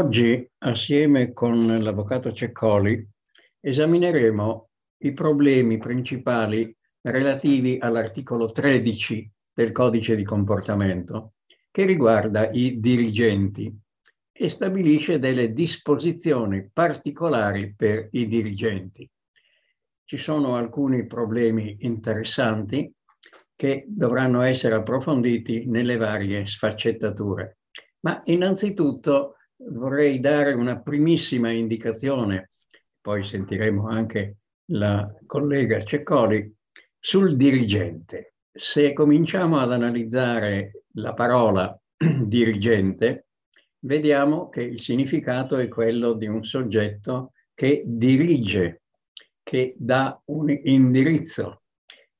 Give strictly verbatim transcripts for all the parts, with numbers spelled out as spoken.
Oggi, assieme con l'avvocato Ceccoli, esamineremo i problemi principali relativi all'articolo tredici del codice di comportamento, che riguarda i dirigenti e stabilisce delle disposizioni particolari per i dirigenti. Ci sono alcuni problemi interessanti che dovranno essere approfonditi nelle varie sfaccettature. Ma innanzitutto vorrei dare una primissima indicazione, poi sentiremo anche la collega Ceccoli, sul dirigente. Se cominciamo ad analizzare la parola dirigente, vediamo che il significato è quello di un soggetto che dirige, che dà un indirizzo.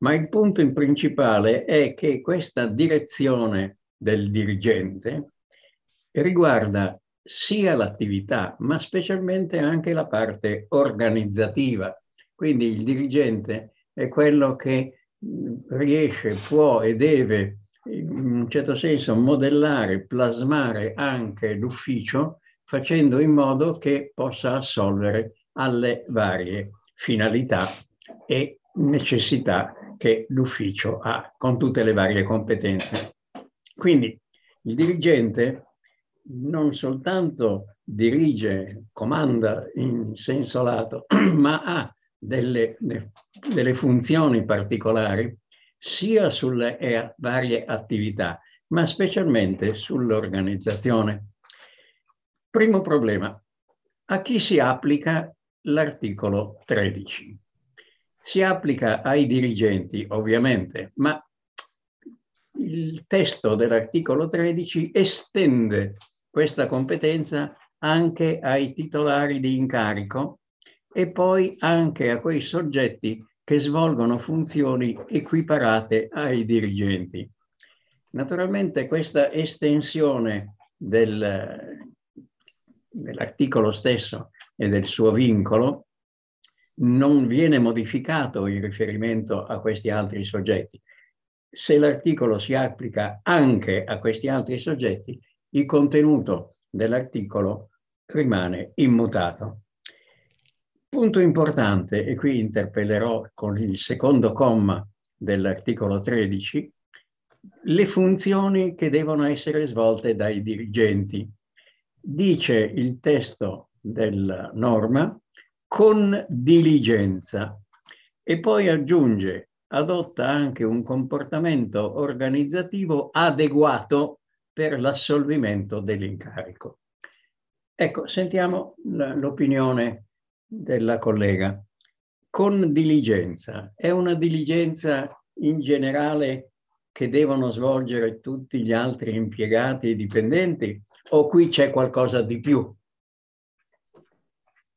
Ma il punto principale è che questa direzione del dirigente riguarda sia l'attività, ma specialmente anche la parte organizzativa. Quindi il dirigente è quello che riesce, può e deve, in un certo senso, modellare, plasmare anche l'ufficio, facendo in modo che possa assolvere alle varie finalità e necessità che l'ufficio ha, con tutte le varie competenze. Quindi il dirigente non soltanto dirige, comanda in senso lato, ma ha delle, delle funzioni particolari sia sulle varie attività, ma specialmente sull'organizzazione. Primo problema: a chi si applica l'articolo tredici? Si applica ai dirigenti, ovviamente, ma il testo dell'articolo tredici estende questa competenza anche ai titolari di incarico e poi anche a quei soggetti che svolgono funzioni equiparate ai dirigenti. Naturalmente questa estensione del, dell'articolo stesso e del suo vincolo non viene modificato in riferimento a questi altri soggetti. Se l'articolo si applica anche a questi altri soggetti, il contenuto dell'articolo rimane immutato. Punto importante, e qui interpellerò con il secondo comma dell'articolo tredici, le funzioni che devono essere svolte dai dirigenti. Dice il testo della norma, con diligenza, e poi aggiunge, adotta anche un comportamento organizzativo adeguato per l'assolvimento dell'incarico. Ecco, sentiamo l'opinione della collega. Con diligenza. È una diligenza in generale che devono svolgere tutti gli altri impiegati e dipendenti o qui c'è qualcosa di più?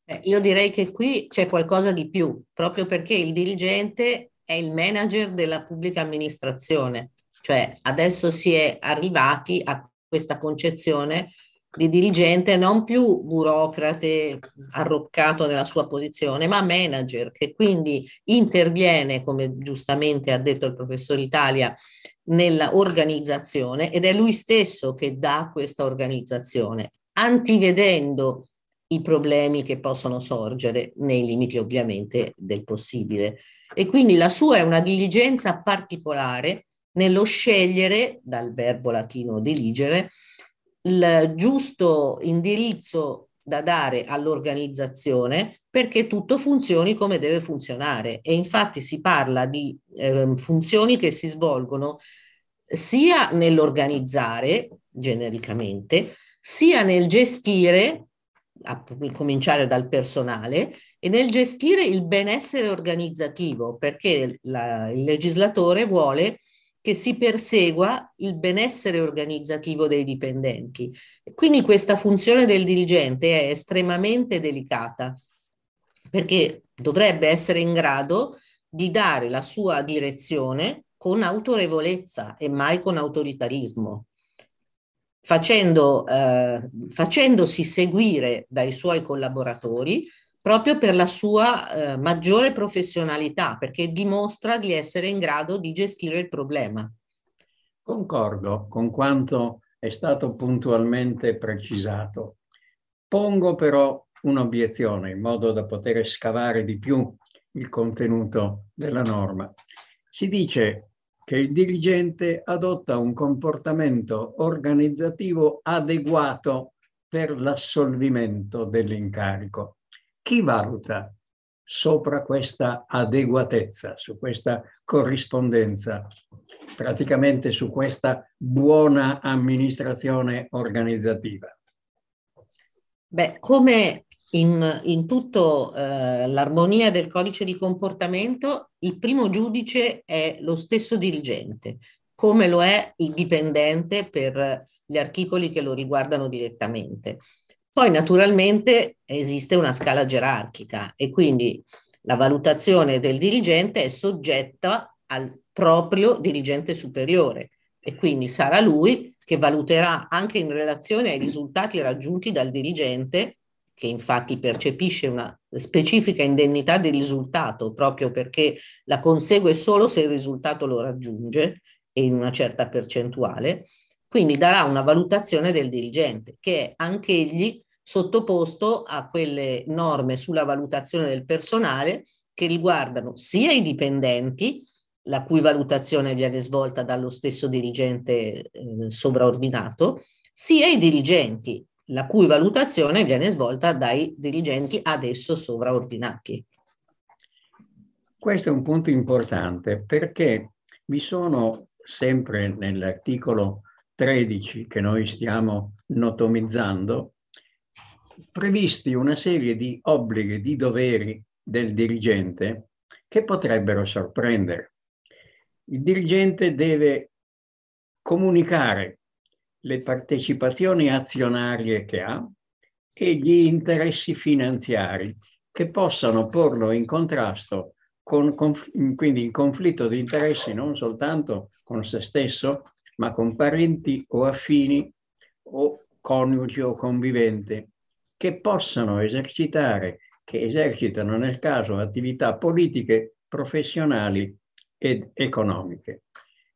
Eh, io direi che qui c'è qualcosa di più, proprio perché il dirigente è il manager della pubblica amministrazione, cioè adesso si è arrivati a questa concezione di dirigente non più burocrate arroccato nella sua posizione, ma manager che quindi interviene, come giustamente ha detto il professor Italia, nella organizzazione ed è lui stesso che dà questa organizzazione, antivedendo i problemi che possono sorgere nei limiti ovviamente del possibile. E quindi la sua è una diligenza particolare nello scegliere, dal verbo latino diligere, il giusto indirizzo da dare all'organizzazione perché tutto funzioni come deve funzionare. E infatti si parla di eh, funzioni che si svolgono sia nell'organizzare, genericamente, sia nel gestire, a cominciare dal personale, e nel gestire il benessere organizzativo, perché la, il legislatore vuole che si persegua il benessere organizzativo dei dipendenti. Quindi questa funzione del dirigente è estremamente delicata, perché dovrebbe essere in grado di dare la sua direzione con autorevolezza e mai con autoritarismo. Facendo, eh, facendosi seguire dai suoi collaboratori proprio per la sua eh, maggiore professionalità, perché dimostra di essere in grado di gestire il problema. Concordo con quanto è stato puntualmente precisato. Pongo però un'obiezione in modo da poter scavare di più il contenuto della norma. Si dice che il dirigente adotta un comportamento organizzativo adeguato per l'assolvimento dell'incarico. Chi valuta sopra questa adeguatezza, su questa corrispondenza, praticamente su questa buona amministrazione organizzativa? Beh, come in, in tutto eh, l'armonia del codice di comportamento, il primo giudice è lo stesso dirigente, come lo è il dipendente per gli articoli che lo riguardano direttamente. Poi naturalmente esiste una scala gerarchica e quindi la valutazione del dirigente è soggetta al proprio dirigente superiore e quindi sarà lui che valuterà anche in relazione ai risultati raggiunti dal dirigente, che infatti percepisce una specifica indennità di risultato proprio perché la consegue solo se il risultato lo raggiunge e in una certa percentuale, quindi darà una valutazione del dirigente che è anche egli sottoposto a quelle norme sulla valutazione del personale che riguardano sia i dipendenti, la cui valutazione viene svolta dallo stesso dirigente eh, sovraordinato, sia i dirigenti, la cui valutazione viene svolta dai dirigenti adesso sovraordinati. Questo è un punto importante perché vi sono sempre nell'articolo tredici che noi stiamo notomizzando previsti una serie di obblighi, di doveri del dirigente che potrebbero sorprendere. Il dirigente deve comunicare le partecipazioni azionarie che ha e gli interessi finanziari che possano porlo in contrasto, con, con, quindi in conflitto di interessi non soltanto con se stesso, ma con parenti o affini o coniugi o conviventi che possano esercitare, che esercitano nel caso attività politiche, professionali ed economiche.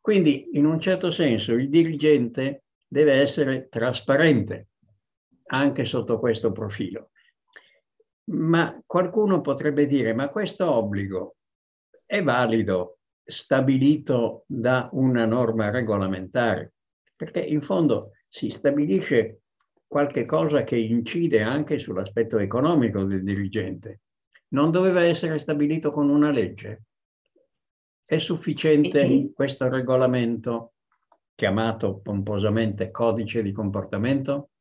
Quindi in un certo senso il dirigente deve essere trasparente anche sotto questo profilo. Ma qualcuno potrebbe dire, ma questo obbligo è valido, stabilito da una norma regolamentare? Perché in fondo si stabilisce qualche cosa che incide anche sull'aspetto economico del dirigente. Non doveva essere stabilito con una legge? È sufficiente questo regolamento, chiamato pomposamente codice di comportamento?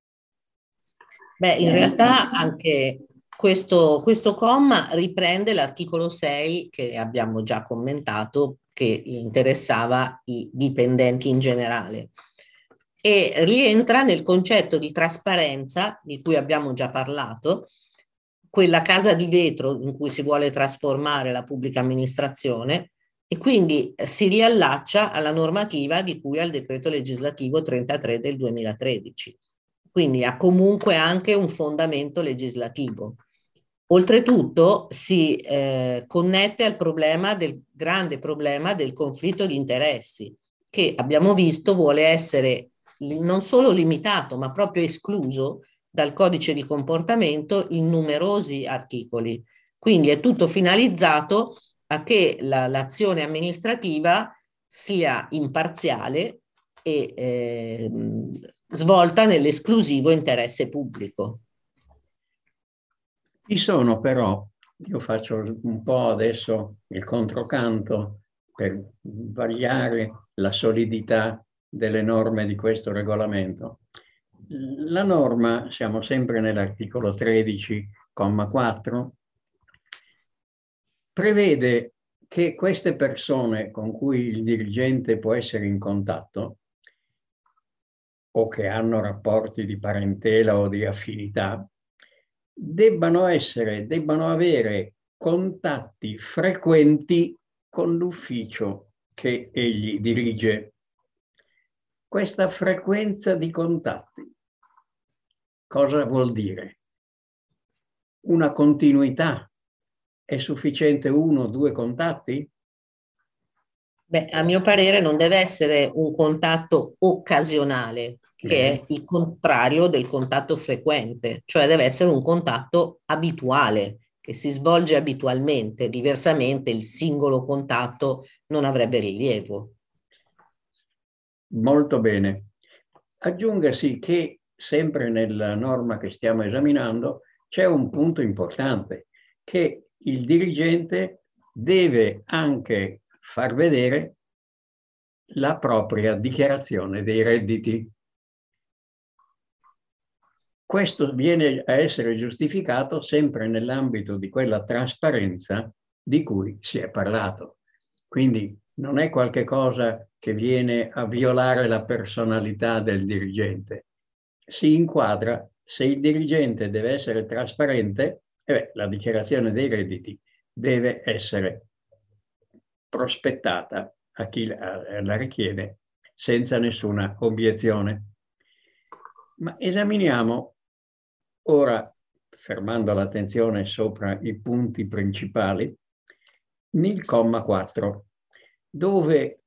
Beh, in realtà anche questo, questo comma riprende l'articolo sei che abbiamo già commentato, che interessava i dipendenti in generale, e rientra nel concetto di trasparenza di cui abbiamo già parlato, quella casa di vetro in cui si vuole trasformare la pubblica amministrazione, e quindi si riallaccia alla normativa di cui al decreto legislativo trentatré del duemilatredici, quindi ha comunque anche un fondamento legislativo. Oltretutto si eh, connette al problema del grande problema del conflitto di interessi, che abbiamo visto vuole essere non solo limitato ma proprio escluso dal codice di comportamento in numerosi articoli, quindi è tutto finalizzato a che la, l'azione amministrativa sia imparziale e eh, svolta nell'esclusivo interesse pubblico. Ci sono però, io faccio un po' adesso il controcanto per variare la solidità delle norme di questo regolamento. La norma, siamo sempre nell'articolo tredici, comma quattro, prevede che queste persone con cui il dirigente può essere in contatto o che hanno rapporti di parentela o di affinità debbano essere, debbano avere contatti frequenti con l'ufficio che egli dirige. Questa frequenza di contatti cosa vuol dire? Una continuità. È sufficiente uno o due contatti? Beh, a mio parere non deve essere un contatto occasionale, che è il contrario del contatto frequente, cioè deve essere un contatto abituale, che si svolge abitualmente, diversamente il singolo contatto non avrebbe rilievo. Molto bene. Aggiungasi che sempre nella norma che stiamo esaminando c'è un punto importante, che il dirigente deve anche far vedere la propria dichiarazione dei redditi. Questo viene a essere giustificato sempre nell'ambito di quella trasparenza di cui si è parlato. Quindi non è qualche cosa che viene a violare la personalità del dirigente. Si inquadra, se il dirigente deve essere trasparente, eh beh, la dichiarazione dei redditi deve essere prospettata a chi la richiede senza nessuna obiezione. Ma esaminiamo ora, fermando l'attenzione sopra i punti principali, nel comma quattro, dove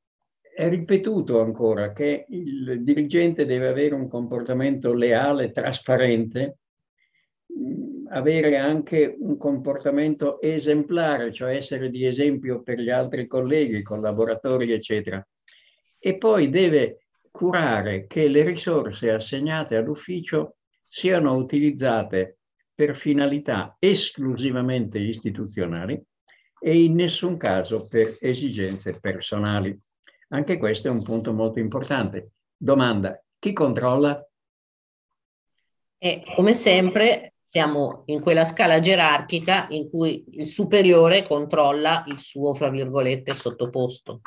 è ripetuto ancora che il dirigente deve avere un comportamento leale, trasparente, avere anche un comportamento esemplare, cioè essere di esempio per gli altri colleghi, collaboratori, eccetera. E poi deve curare che le risorse assegnate all'ufficio siano utilizzate per finalità esclusivamente istituzionali e in nessun caso per esigenze personali. Anche questo è un punto molto importante. Domanda: chi controlla? E come sempre siamo in quella scala gerarchica in cui il superiore controlla il suo, fra virgolette, sottoposto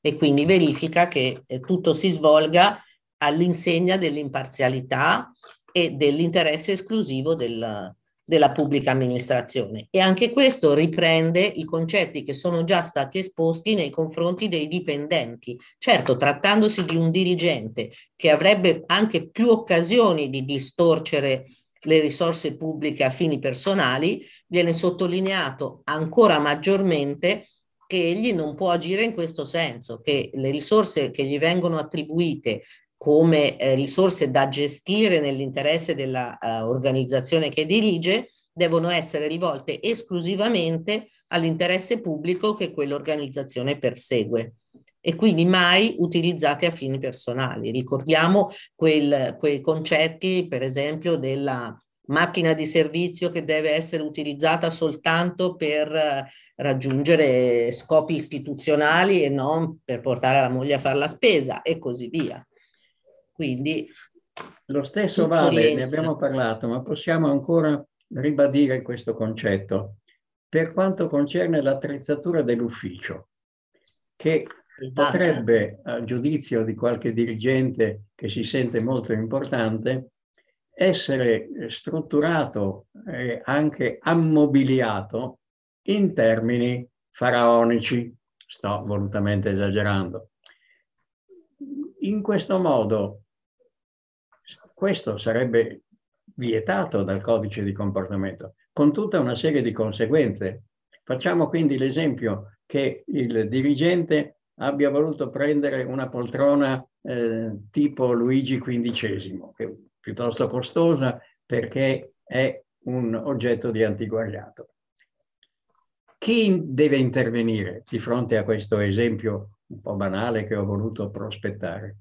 e quindi verifica che tutto si svolga all'insegna dell'imparzialità e dell'interesse esclusivo del, della pubblica amministrazione. E anche questo riprende i concetti che sono già stati esposti nei confronti dei dipendenti. Certo, trattandosi di un dirigente che avrebbe anche più occasioni di distorcere le risorse pubbliche a fini personali, viene sottolineato ancora maggiormente che egli non può agire in questo senso, che le risorse che gli vengono attribuite come eh, risorse da gestire nell'interesse dell'organizzazione eh, che dirige devono essere rivolte esclusivamente all'interesse pubblico che quell'organizzazione persegue e quindi mai utilizzate a fini personali. Ricordiamo quel, quei concetti, per esempio, della macchina di servizio che deve essere utilizzata soltanto per raggiungere scopi istituzionali e non per portare la moglie a fare la spesa e così via. Quindi lo stesso vale, ne abbiamo parlato, ma possiamo ancora ribadire questo concetto per quanto concerne l'attrezzatura dell'ufficio, che potrebbe, a giudizio di qualche dirigente che si sente molto importante, essere strutturato e anche ammobiliato in termini faraonici. Sto volutamente esagerando. In questo modo, questo sarebbe vietato dal codice di comportamento, con tutta una serie di conseguenze. Facciamo quindi l'esempio che il dirigente abbia voluto prendere una poltrona eh, tipo Luigi quindicesimo, che piuttosto costosa perché è un oggetto di antiquariato. Chi deve intervenire di fronte a questo esempio un po' banale che ho voluto prospettare?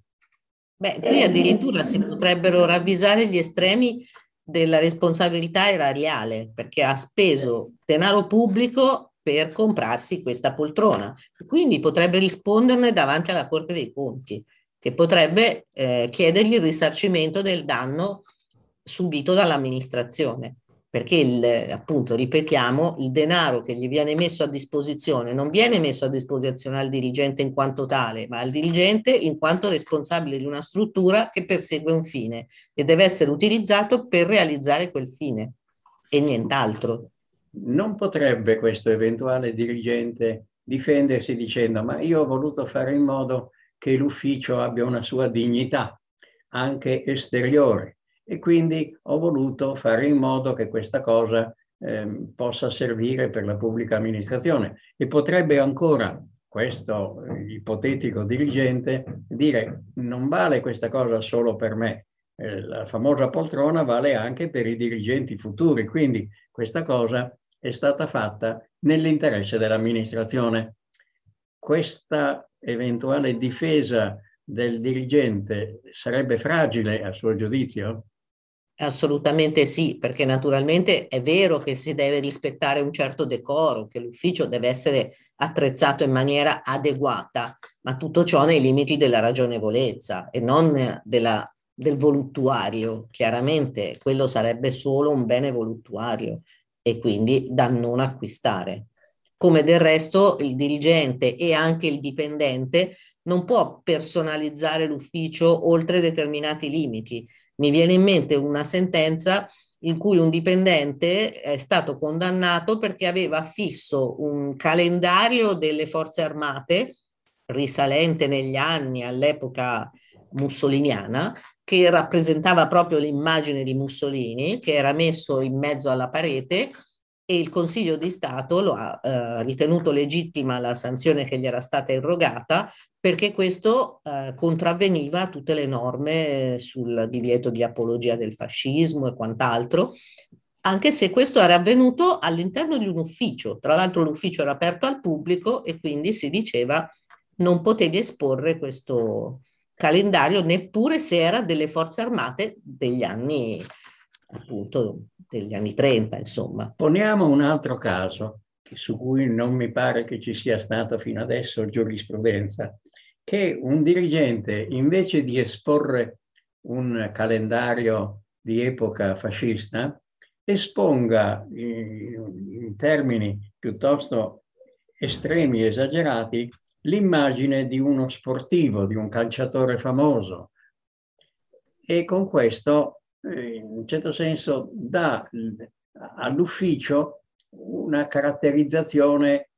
Beh, qui addirittura si potrebbero ravvisare gli estremi della responsabilità erariale, perché ha speso denaro pubblico per comprarsi questa poltrona. Quindi potrebbe risponderne davanti alla Corte dei Conti, che potrebbe eh, chiedergli il risarcimento del danno subito dall'amministrazione, perché il, appunto, ripetiamo, il denaro che gli viene messo a disposizione non viene messo a disposizione al dirigente in quanto tale, ma al dirigente in quanto responsabile di una struttura che persegue un fine e deve essere utilizzato per realizzare quel fine e nient'altro. Non potrebbe questo eventuale dirigente difendersi dicendo: ma io ho voluto fare in modo che l'ufficio abbia una sua dignità, anche esteriore, e quindi ho voluto fare in modo che questa cosa eh, possa servire per la pubblica amministrazione. E potrebbe ancora questo ipotetico dirigente dire: non vale questa cosa solo per me, eh, la famosa poltrona vale anche per i dirigenti futuri, quindi questa cosa è stata fatta nell'interesse dell'amministrazione. Questa eventuale difesa del dirigente sarebbe fragile a suo giudizio? Assolutamente sì, perché naturalmente è vero che si deve rispettare un certo decoro, che l'ufficio deve essere attrezzato in maniera adeguata, ma tutto ciò nei limiti della ragionevolezza e non della, del voluttuario. Chiaramente quello sarebbe solo un bene voluttuario e quindi da non acquistare. Come del resto il dirigente e anche il dipendente non può personalizzare l'ufficio oltre determinati limiti. Mi viene in mente una sentenza in cui un dipendente è stato condannato perché aveva fisso un calendario delle forze armate risalente negli anni all'epoca mussoliniana, che rappresentava proprio l'immagine di Mussolini, che era messo in mezzo alla parete, e il Consiglio di Stato lo ha eh, ritenuto legittima la sanzione che gli era stata irrogata, perché questo eh, contravveniva a tutte le norme sul divieto di apologia del fascismo e quant'altro, anche se questo era avvenuto all'interno di un ufficio. Tra l'altro l'ufficio era aperto al pubblico e quindi si diceva non potevi esporre questo calendario neppure se era delle forze armate degli anni, appunto, degli anni trenta, insomma. Poniamo un altro caso su cui non mi pare che ci sia stata fino adesso giurisprudenza, che un dirigente invece di esporre un calendario di epoca fascista esponga in termini piuttosto estremi e esagerati l'immagine di uno sportivo, di un calciatore famoso, e con questo in un certo senso dà all'ufficio una caratterizzazione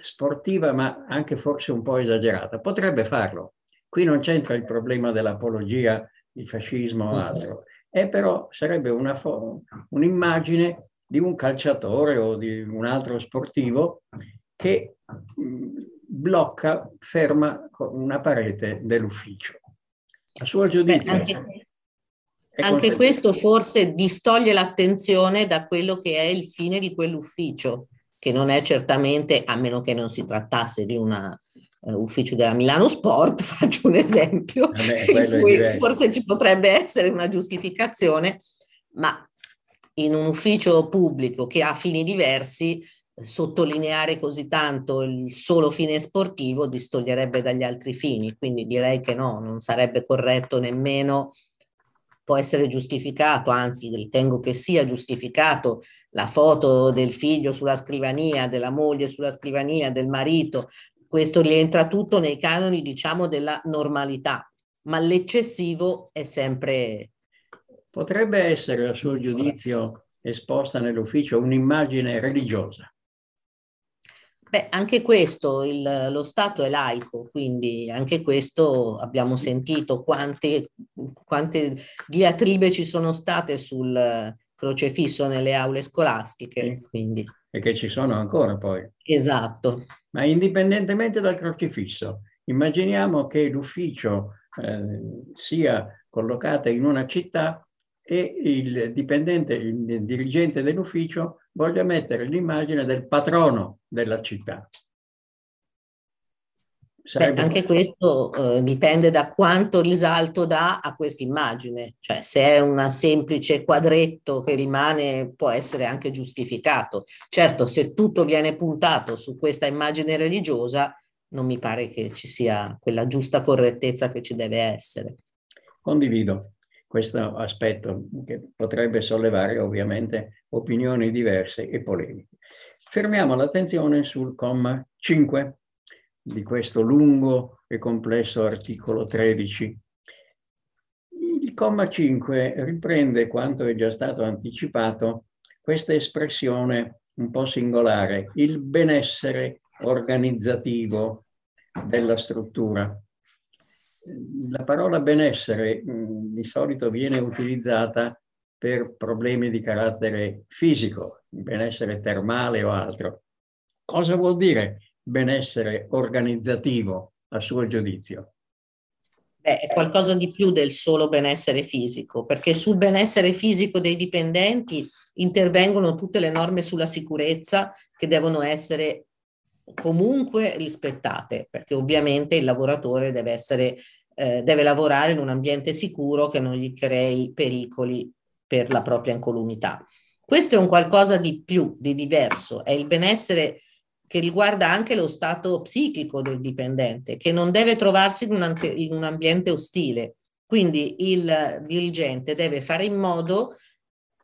sportiva ma anche forse un po' esagerata. Potrebbe farlo, qui non c'entra il problema dell'apologia di fascismo o altro, è però sarebbe una un'immagine di un calciatore o di un altro sportivo che blocca, ferma una parete dell'ufficio. A suo giudizio... Beh, anche... Anche questo forse distoglie l'attenzione da quello che è il fine di quell'ufficio, che non è certamente, a meno che non si trattasse di un uh, ufficio della Milano Sport, faccio un esempio, Vabbè, in cui forse ci potrebbe essere una giustificazione, ma in un ufficio pubblico che ha fini diversi, sottolineare così tanto il solo fine sportivo distoglierebbe dagli altri fini, quindi direi che no, non sarebbe corretto nemmeno... Può essere giustificato, anzi ritengo che sia giustificato, la foto del figlio sulla scrivania, della moglie sulla scrivania, del marito. Questo rientra tutto nei canoni, diciamo, della normalità, ma l'eccessivo è sempre... Potrebbe essere, a suo giudizio, esposta nell'ufficio un'immagine religiosa. Beh, anche questo, il, lo Stato è laico, quindi anche questo abbiamo sentito quante, quante diatribe ci sono state sul crocefisso nelle aule scolastiche. Quindi. E che ci sono ancora poi. Esatto. Ma indipendentemente dal crocefisso, immaginiamo che l'ufficio eh, sia collocato in una città e il dipendente, il dirigente dell'ufficio voglia mettere l'immagine del patrono della città. Sarebbe... Beh, anche questo eh, dipende da quanto risalto dà a questa immagine, cioè se è un semplice quadretto che rimane può essere anche giustificato. Certo, se tutto viene puntato su questa immagine religiosa non mi pare che ci sia quella giusta correttezza che ci deve essere. Condivido questo aspetto, che potrebbe sollevare ovviamente opinioni diverse e polemiche. Fermiamo l'attenzione sul comma cinque di questo lungo e complesso articolo tredici. Il comma cinque riprende quanto è già stato anticipato, questa espressione un po' singolare, il benessere organizzativo della struttura. La parola benessere mh, di solito viene utilizzata per problemi di carattere fisico, benessere termale o altro. Cosa vuol dire benessere organizzativo a suo giudizio? Beh, è qualcosa di più del solo benessere fisico, perché sul benessere fisico dei dipendenti intervengono tutte le norme sulla sicurezza che devono essere comunque rispettate, perché ovviamente il lavoratore deve essere, eh, deve lavorare in un ambiente sicuro che non gli crei pericoli per la propria incolumità. Questo è un qualcosa di più, di diverso, è il benessere che riguarda anche lo stato psichico del dipendente, che non deve trovarsi in un, in un ambiente ostile. Quindi il dirigente deve fare in modo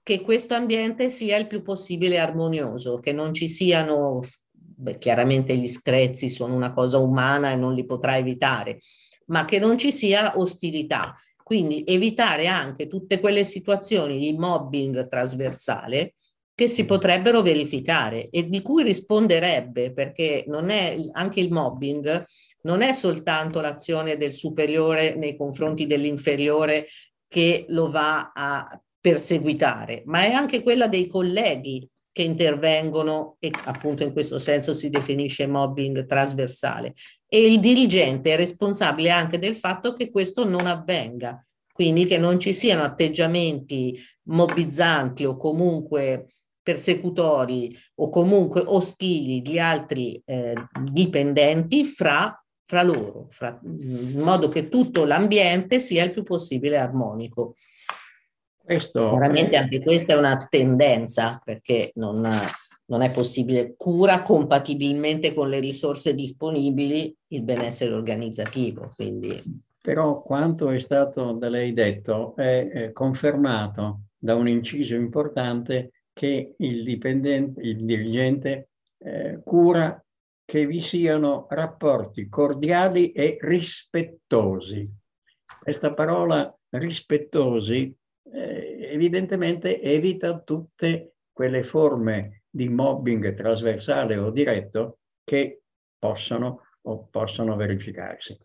che questo ambiente sia il più possibile armonioso, che non ci siano, beh, chiaramente gli screzi sono una cosa umana e non li potrà evitare, ma che non ci sia ostilità. Quindi evitare anche tutte quelle situazioni di mobbing trasversale che si potrebbero verificare e di cui risponderebbe, perché non è, anche il mobbing non è soltanto l'azione del superiore nei confronti dell'inferiore che lo va a perseguitare, ma è anche quella dei colleghi che intervengono, e appunto in questo senso si definisce mobbing trasversale, e il dirigente è responsabile anche del fatto che questo non avvenga, quindi che non ci siano atteggiamenti mobbizzanti o comunque persecutori o comunque ostili di altri eh, dipendenti fra, fra loro, fra, in modo che tutto l'ambiente sia il più possibile armonico. Questo veramente è... anche questa è una tendenza, perché non, non è possibile cura compatibilmente con le risorse disponibili il benessere organizzativo. Quindi. Però quanto è stato da lei detto è, è confermato da un inciso importante, che il dipendente, il dirigente eh, cura che vi siano rapporti cordiali e rispettosi. Questa parola rispettosi eh, evidentemente evita tutte quelle forme di mobbing trasversale o diretto che possono o possono verificarsi.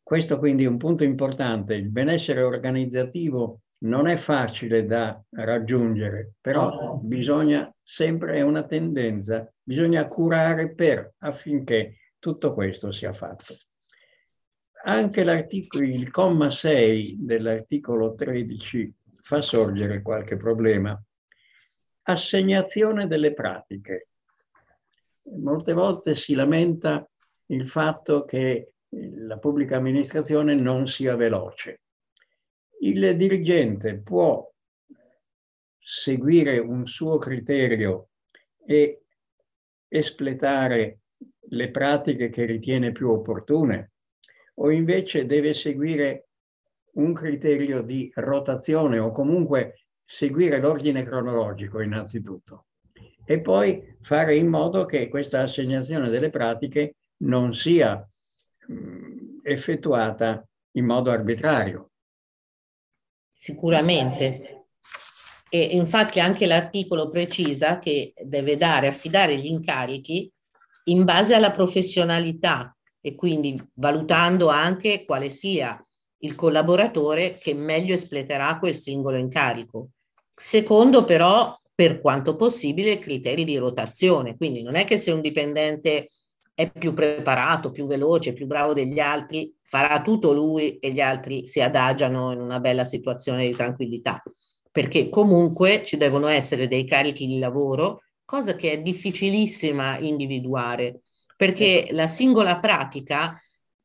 Questo quindi è un punto importante. Il benessere organizzativo non è facile da raggiungere, però bisogna sempre, è una tendenza, bisogna curare per affinché tutto questo sia fatto. Anche l'articolo, il comma sei dell'articolo tredici fa sorgere qualche problema. Assegnazione delle pratiche. Molte volte si lamenta il fatto che la pubblica amministrazione non sia veloce. Il dirigente può seguire un suo criterio e espletare le pratiche che ritiene più opportune, o invece deve seguire un criterio di rotazione o comunque seguire l'ordine cronologico innanzitutto, e poi fare in modo che questa assegnazione delle pratiche non sia mh, effettuata in modo arbitrario. Sicuramente, e infatti anche l'articolo precisa che deve dare, affidare gli incarichi in base alla professionalità e quindi valutando anche quale sia il collaboratore che meglio espleterà quel singolo incarico, secondo però per quanto possibile criteri di rotazione. Quindi non è che se un dipendente è più preparato, più veloce, più bravo degli altri, farà tutto lui e gli altri si adagiano in una bella situazione di tranquillità, perché comunque ci devono essere dei carichi di lavoro, cosa che è difficilissima individuare, perché la singola pratica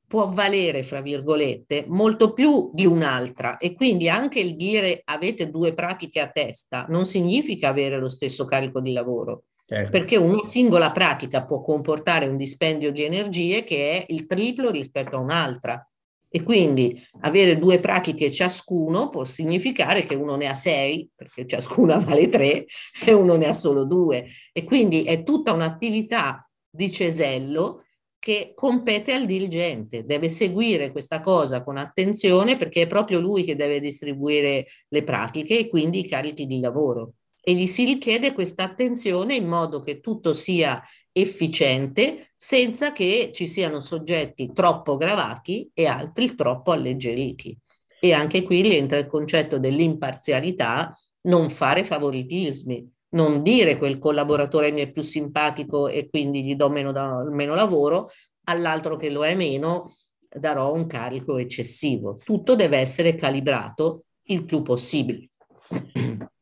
può valere, fra virgolette, molto più di un'altra, e quindi anche il dire avete due pratiche a testa non significa avere lo stesso carico di lavoro. Certo. Perché una singola pratica può comportare un dispendio di energie che è il triplo rispetto a un'altra, e quindi avere due pratiche ciascuno può significare che uno ne ha sei, perché ciascuna vale tre e uno ne ha solo due, e quindi è tutta un'attività di cesello che compete al dirigente. Deve seguire questa cosa con attenzione, perché è proprio lui che deve distribuire le pratiche e quindi i carichi di lavoro. E gli si richiede questa attenzione in modo che tutto sia efficiente, senza che ci siano soggetti troppo gravati e altri troppo alleggeriti. E anche qui rientra il concetto dell'imparzialità, non fare favoritismi, non dire quel collaboratore mi è più simpatico e quindi gli do meno, da, meno lavoro, all'altro che lo è meno darò un carico eccessivo. Tutto deve essere calibrato il più possibile.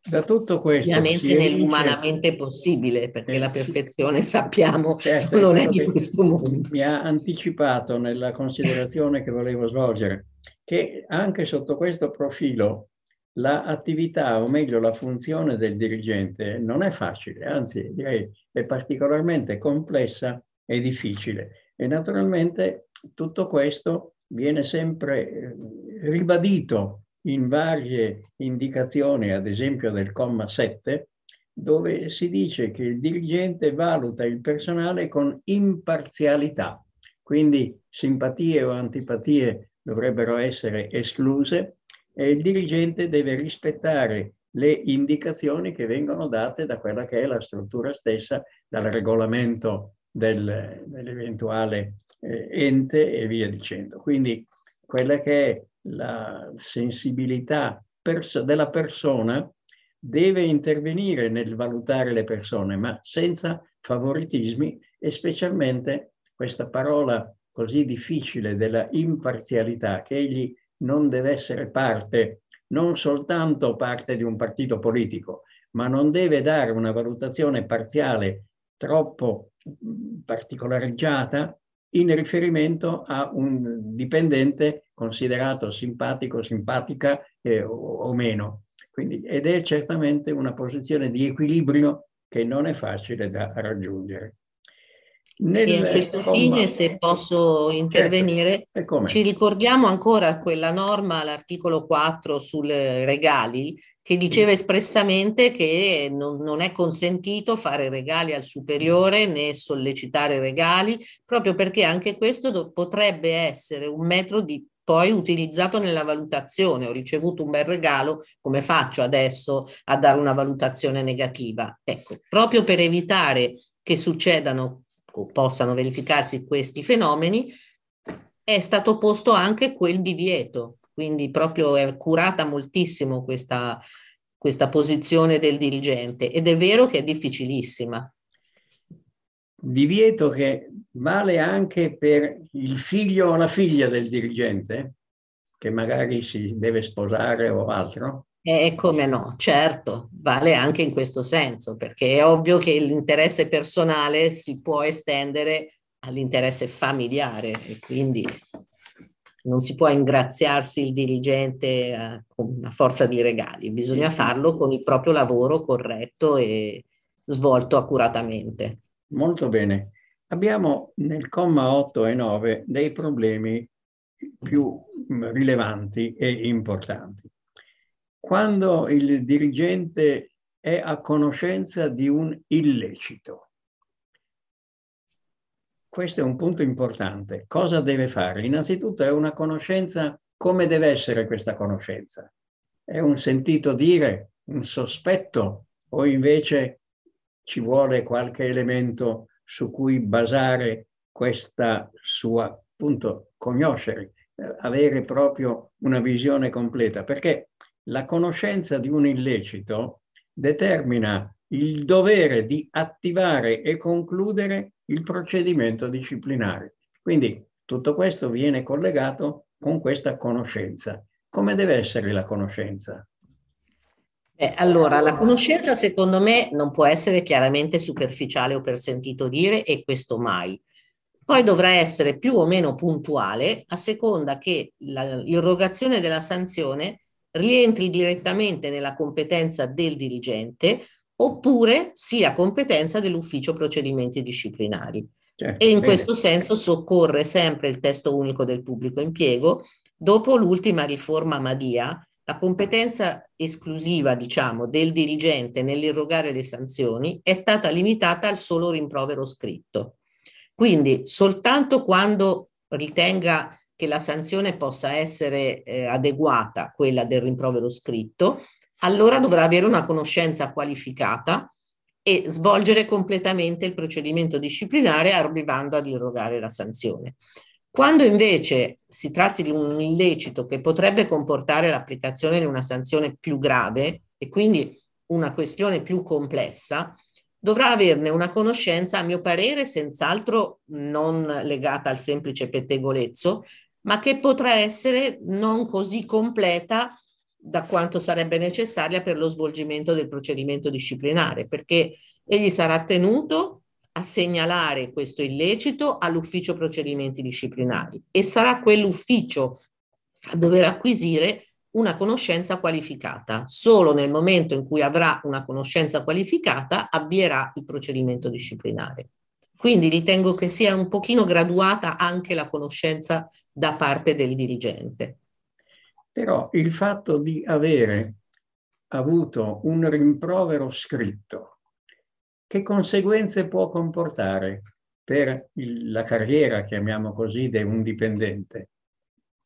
Da tutto questo, ovviamente nell'umanamente possibile, perché eh, la perfezione, sappiamo, certo, non è di questo mondo. Mi ha anticipato nella considerazione che volevo svolgere, che anche sotto questo profilo l'attività, la o meglio la funzione del dirigente, non è facile, anzi direi è particolarmente complessa e difficile. E naturalmente tutto questo viene sempre ribadito in varie indicazioni, ad esempio del comma sette, dove si dice che il dirigente valuta il personale con imparzialità, quindi simpatie o antipatie dovrebbero essere escluse e il dirigente deve rispettare le indicazioni che vengono date da quella che è la struttura stessa, dal regolamento del, dell'eventuale eh, ente e via dicendo. Quindi quella che è la sensibilità pers- della persona deve intervenire nel valutare le persone, ma senza favoritismi, e specialmente questa parola così difficile della imparzialità, che egli non deve essere parte, non soltanto parte di un partito politico, ma non deve dare una valutazione parziale troppo particolareggiata in riferimento a un dipendente considerato simpatico, simpatica eh, o, o meno. Quindi, ed è certamente una posizione di equilibrio che non è facile da raggiungere. Nel e a questo comma... fine, se posso intervenire, certo. Ci ricordiamo ancora quella norma, l'articolo quattro sul regali, che diceva espressamente che non, non è consentito fare regali al superiore né sollecitare regali, proprio perché anche questo do, potrebbe essere un metro di poi utilizzato nella valutazione. Ho ricevuto un bel regalo, come faccio adesso a dare una valutazione negativa? Ecco, proprio per evitare che succedano o possano verificarsi questi fenomeni, è stato posto anche quel divieto. Quindi proprio è curata moltissimo questa, questa posizione del dirigente, ed è vero che è difficilissima. Divieto che vale anche per il figlio o la figlia del dirigente, che magari si deve sposare o altro? E come no, certo, vale anche in questo senso, perché è ovvio che l'interesse personale si può estendere all'interesse familiare e quindi non si può ingraziarsi il dirigente a, con una forza di regali, bisogna farlo con il proprio lavoro corretto e svolto accuratamente. Molto bene. Abbiamo nel comma otto e nove dei problemi più rilevanti e importanti. Quando il dirigente è a conoscenza di un illecito. Questo è un punto importante. Cosa deve fare? Innanzitutto è una conoscenza. Come deve essere questa conoscenza? È un sentito dire, un sospetto, o invece ci vuole qualche elemento su cui basare questa sua, appunto, conoscere, avere proprio una visione completa? Perché la conoscenza di un illecito determina il dovere di attivare e concludere il procedimento disciplinare. Quindi tutto questo viene collegato con questa conoscenza. Come deve essere la conoscenza? Eh, allora, la conoscenza secondo me non può essere chiaramente superficiale o per sentito dire, e questo mai. Poi dovrà essere più o meno puntuale, a seconda che l'irrogazione della sanzione rientri direttamente nella competenza del dirigente oppure sia competenza dell'ufficio procedimenti disciplinari. Certo, e in bene. Questo senso soccorre sempre il testo unico del pubblico impiego. Dopo l'ultima riforma Madia, la competenza esclusiva, diciamo, del dirigente nell'irrogare le sanzioni è stata limitata al solo rimprovero scritto. Quindi soltanto quando ritenga che la sanzione possa essere eh, adeguata, quella del rimprovero scritto, allora dovrà avere una conoscenza qualificata e svolgere completamente il procedimento disciplinare arrivando ad irrogare la sanzione. Quando invece si tratti di un illecito che potrebbe comportare l'applicazione di una sanzione più grave e quindi una questione più complessa, dovrà averne una conoscenza, a mio parere, senz'altro non legata al semplice pettegolezzo, ma che potrà essere non così completa da quanto sarebbe necessaria per lo svolgimento del procedimento disciplinare, perché egli sarà tenuto a segnalare questo illecito all'ufficio procedimenti disciplinari e sarà quell'ufficio a dover acquisire una conoscenza qualificata. Solo nel momento in cui avrà una conoscenza qualificata avvierà il procedimento disciplinare. Quindi ritengo che sia un pochino graduata anche la conoscenza da parte del dirigente. Però il fatto di avere avuto un rimprovero scritto, che conseguenze può comportare per il, la carriera, chiamiamo così, di un dipendente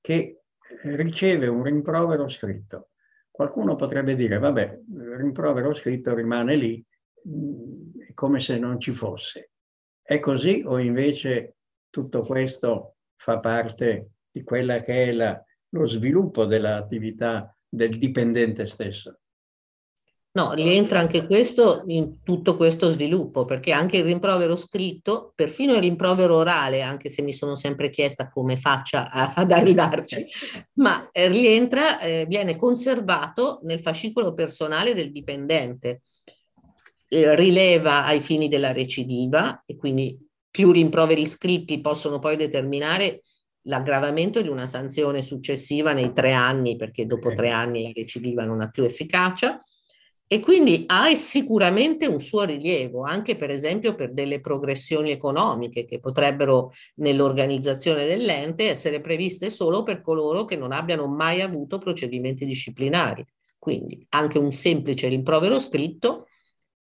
che riceve un rimprovero scritto? Qualcuno potrebbe dire, vabbè, il rimprovero scritto rimane lì, mh, come se non ci fosse. È così o invece tutto questo fa parte di quella che è la... lo sviluppo dell'attività del dipendente stesso? No, rientra anche questo in tutto questo sviluppo, perché anche il rimprovero scritto, perfino il rimprovero orale, anche se mi sono sempre chiesta come faccia a, ad arrivarci, ma rientra, eh, viene conservato nel fascicolo personale del dipendente, eh, rileva ai fini della recidiva, e quindi più rimproveri scritti possono poi determinare l'aggravamento di una sanzione successiva nei tre anni, perché dopo tre anni la recidiva non ha più efficacia, e quindi ha sicuramente un suo rilievo, anche per esempio per delle progressioni economiche che potrebbero nell'organizzazione dell'ente essere previste solo per coloro che non abbiano mai avuto procedimenti disciplinari. Quindi anche un semplice rimprovero scritto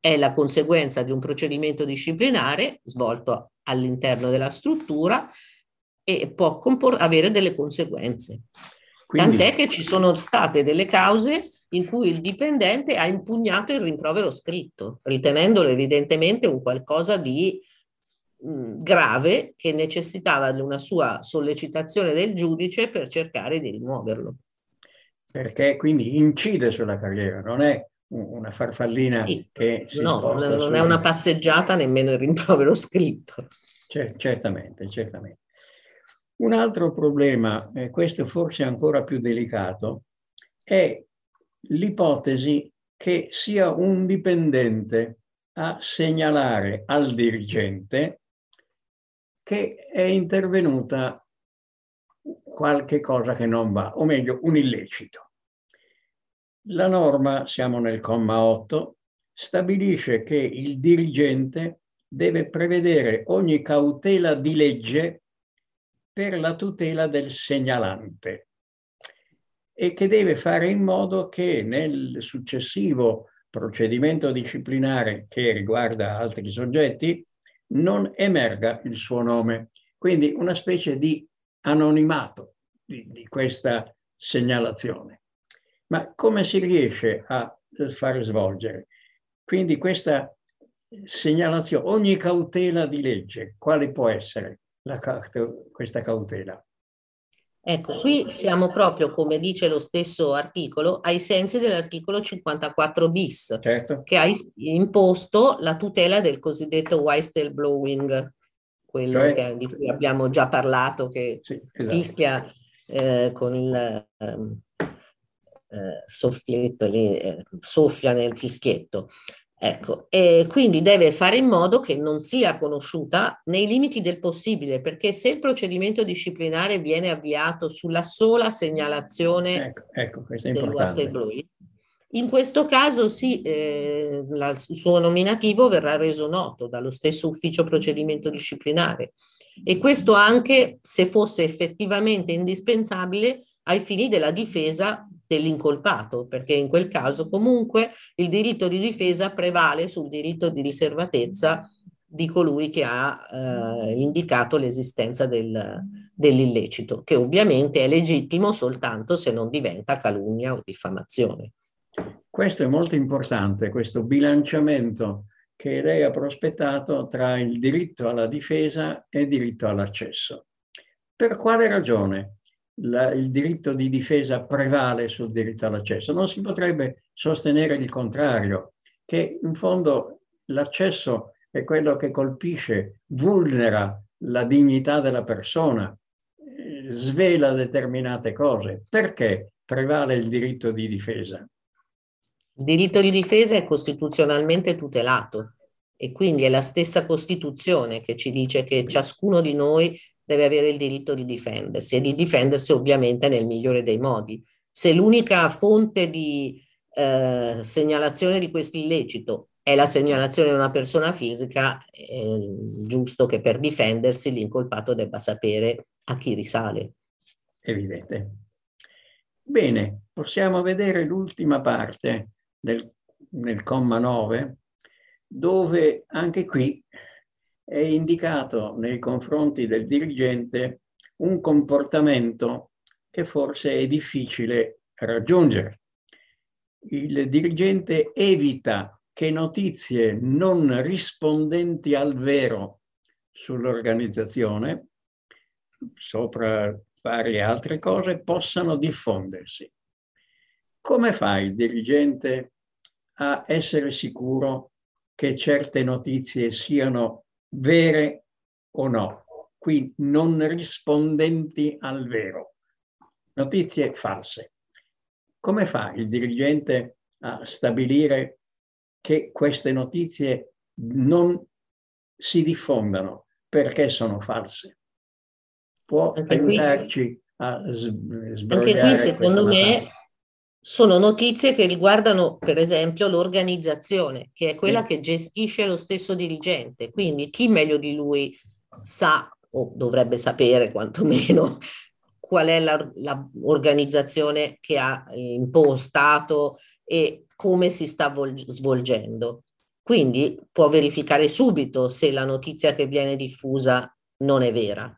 è la conseguenza di un procedimento disciplinare svolto all'interno della struttura e può avere delle conseguenze. Quindi, tant'è che ci sono state delle cause in cui il dipendente ha impugnato il rimprovero scritto, ritenendolo evidentemente un qualcosa di mh, grave che necessitava di una sua sollecitazione del giudice per cercare di rimuoverlo. Perché quindi incide sulla carriera, non è una farfallina sì, che si no, sposta non, non è una passeggiata nemmeno il rimprovero scritto. C- certamente, certamente. Un altro problema, e questo forse ancora più delicato, è l'ipotesi che sia un dipendente a segnalare al dirigente che è intervenuta qualche cosa che non va, o meglio, un illecito. La norma, siamo nel comma otto, stabilisce che il dirigente deve prevedere ogni cautela di legge per la tutela del segnalante e che deve fare in modo che nel successivo procedimento disciplinare che riguarda altri soggetti non emerga il suo nome. Quindi una specie di anonimato di, di questa segnalazione. Ma come si riesce a far svolgere? Quindi questa segnalazione, ogni cautela di legge, quale può essere? La, questa cautela. Ecco, qui siamo proprio, come dice lo stesso articolo, ai sensi dell'articolo cinquantaquattro bis, certo, che ha imposto la tutela del cosiddetto whistleblowing, quello cioè, che, di cui abbiamo già parlato, che sì, esatto, fischia eh, con il eh, soffietto, eh, soffia nel fischietto. Ecco, e quindi deve fare in modo che non sia conosciuta nei limiti del possibile, perché se il procedimento disciplinare viene avviato sulla sola segnalazione ecco, ecco, questo è importante. Whistleblowing, in questo caso sì, eh, la, il suo nominativo verrà reso noto dallo stesso ufficio procedimento disciplinare, e questo anche se fosse effettivamente indispensabile ai fini della difesa dell'incolpato, perché in quel caso comunque il diritto di difesa prevale sul diritto di riservatezza di colui che ha eh, indicato l'esistenza del, dell'illecito, che ovviamente è legittimo soltanto se non diventa calunnia o diffamazione. Questo è molto importante, questo bilanciamento che lei ha prospettato tra il diritto alla difesa e il diritto all'accesso. Per quale ragione La, il diritto di difesa prevale sul diritto all'accesso? Non si potrebbe sostenere il contrario, che in fondo l'accesso è quello che colpisce, vulnera la dignità della persona, svela determinate cose. Perché prevale il diritto di difesa? Il diritto di difesa è costituzionalmente tutelato e quindi è la stessa Costituzione che ci dice che ciascuno di noi deve avere il diritto di difendersi e di difendersi ovviamente nel migliore dei modi. Se l'unica fonte di eh, segnalazione di questo illecito è la segnalazione di una persona fisica, è giusto che per difendersi l'incolpato debba sapere a chi risale. Evidente. Bene, possiamo vedere l'ultima parte del, nel comma nove, dove anche qui è indicato nei confronti del dirigente un comportamento che forse è difficile raggiungere. Il dirigente evita che notizie non rispondenti al vero sull'organizzazione, sopra varie altre cose, possano diffondersi. Come fa il dirigente a essere sicuro che certe notizie siano vere o no? Qui non rispondenti al vero, notizie false. Come fa il dirigente a stabilire che queste notizie non si diffondano perché sono false? Può anche aiutarci qui, a sbrogliare. Anche qui, secondo me, sono notizie che riguardano, per esempio, l'organizzazione, che è quella che gestisce lo stesso dirigente. Quindi chi meglio di lui sa, o dovrebbe sapere quantomeno, qual è l'organizzazione che ha impostato e come si sta svolgendo. Quindi può verificare subito se la notizia che viene diffusa non è vera.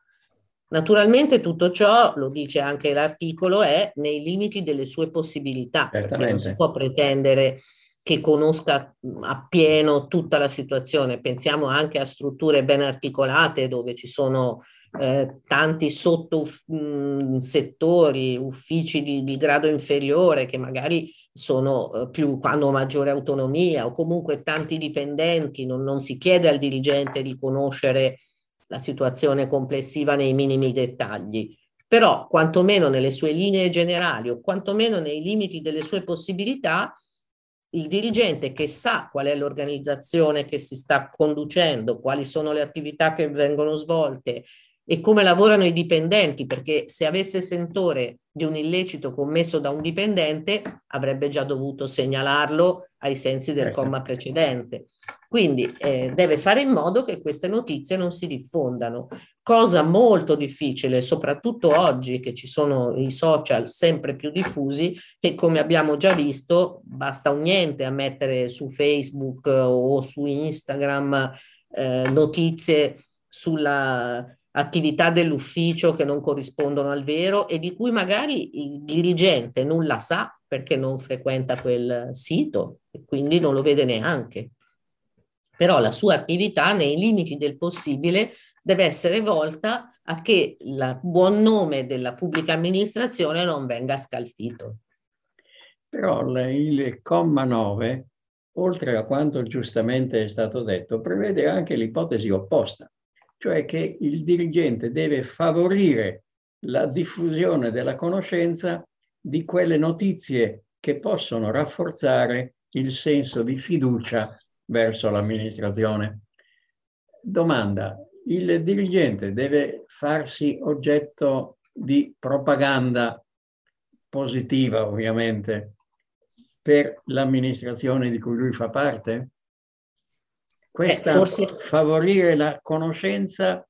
Naturalmente tutto ciò, lo dice anche l'articolo, è nei limiti delle sue possibilità, perché non si può pretendere che conosca appieno tutta la situazione. Pensiamo anche a strutture ben articolate dove ci sono eh, tanti sotto mh, settori, uffici di, di grado inferiore che magari sono eh, più, hanno maggiore autonomia, o comunque tanti dipendenti. Non, non si chiede al dirigente di conoscere la situazione complessiva nei minimi dettagli, però quantomeno nelle sue linee generali o quantomeno nei limiti delle sue possibilità, il dirigente che sa qual è l'organizzazione che si sta conducendo, quali sono le attività che vengono svolte e come lavorano i dipendenti, perché se avesse sentore di un illecito commesso da un dipendente avrebbe già dovuto segnalarlo ai sensi del comma precedente. Quindi eh, deve fare in modo che queste notizie non si diffondano, cosa molto difficile, soprattutto oggi che ci sono i social sempre più diffusi e, come abbiamo già visto, basta un niente a mettere su Facebook o su Instagram eh, notizie sulla attività dell'ufficio che non corrispondono al vero e di cui magari il dirigente nulla sa perché non frequenta quel sito e quindi non lo vede neanche. Però la sua attività, nei limiti del possibile, deve essere volta a che il buon nome della pubblica amministrazione non venga scalfito. Però il comma nove, oltre a quanto giustamente è stato detto, prevede anche l'ipotesi opposta, cioè che il dirigente deve favorire la diffusione della conoscenza di quelle notizie che possono rafforzare il senso di fiducia verso l'amministrazione. Domanda: il dirigente deve farsi oggetto di propaganda positiva, ovviamente, per l'amministrazione di cui lui fa parte? Questa eh, forse... favorire la conoscenza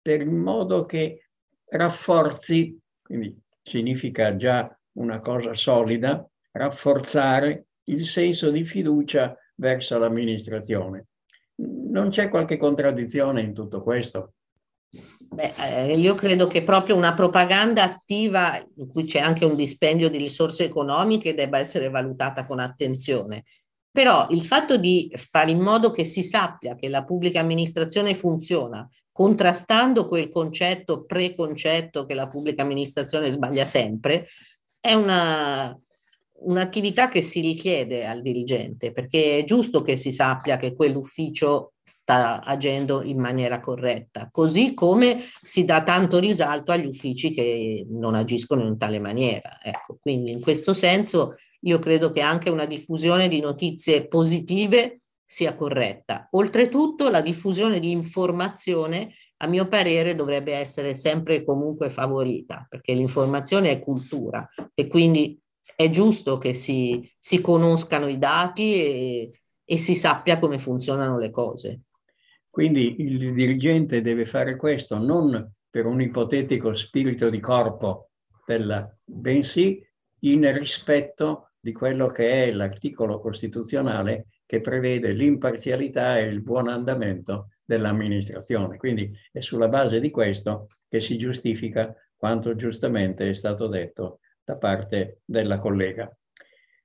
per in modo che rafforzi, quindi significa già una cosa solida, rafforzare il senso di fiducia verso l'amministrazione. Non c'è qualche contraddizione in tutto questo? Beh, io credo che proprio una propaganda attiva, in cui c'è anche un dispendio di risorse economiche, debba essere valutata con attenzione. Però il fatto di fare in modo che si sappia che la pubblica amministrazione funziona, contrastando quel concetto preconcetto che la pubblica amministrazione sbaglia sempre, è una... un'attività che si richiede al dirigente, perché è giusto che si sappia che quell'ufficio sta agendo in maniera corretta, così come si dà tanto risalto agli uffici che non agiscono in tale maniera. Ecco, quindi in questo senso io credo che anche una diffusione di notizie positive sia corretta. Oltretutto la diffusione di informazione, a mio parere, dovrebbe essere sempre e comunque favorita, perché l'informazione è cultura e quindi è giusto che si, si conoscano i dati e, e si sappia come funzionano le cose. Quindi il dirigente deve fare questo non per un ipotetico spirito di corpo, della, bensì in rispetto di quello che è l'articolo costituzionale che prevede l'imparzialità e il buon andamento dell'amministrazione. Quindi è sulla base di questo che si giustifica quanto giustamente è stato detto da parte della collega.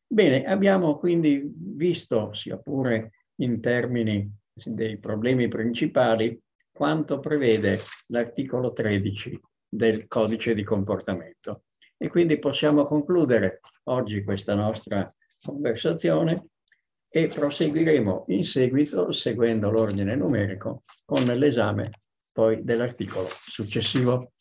Bene, abbiamo quindi visto, sia pure in termini dei problemi principali, quanto prevede l'articolo tredici del codice di comportamento. E quindi possiamo concludere oggi questa nostra conversazione e proseguiremo in seguito, seguendo l'ordine numerico, con l'esame poi dell'articolo successivo.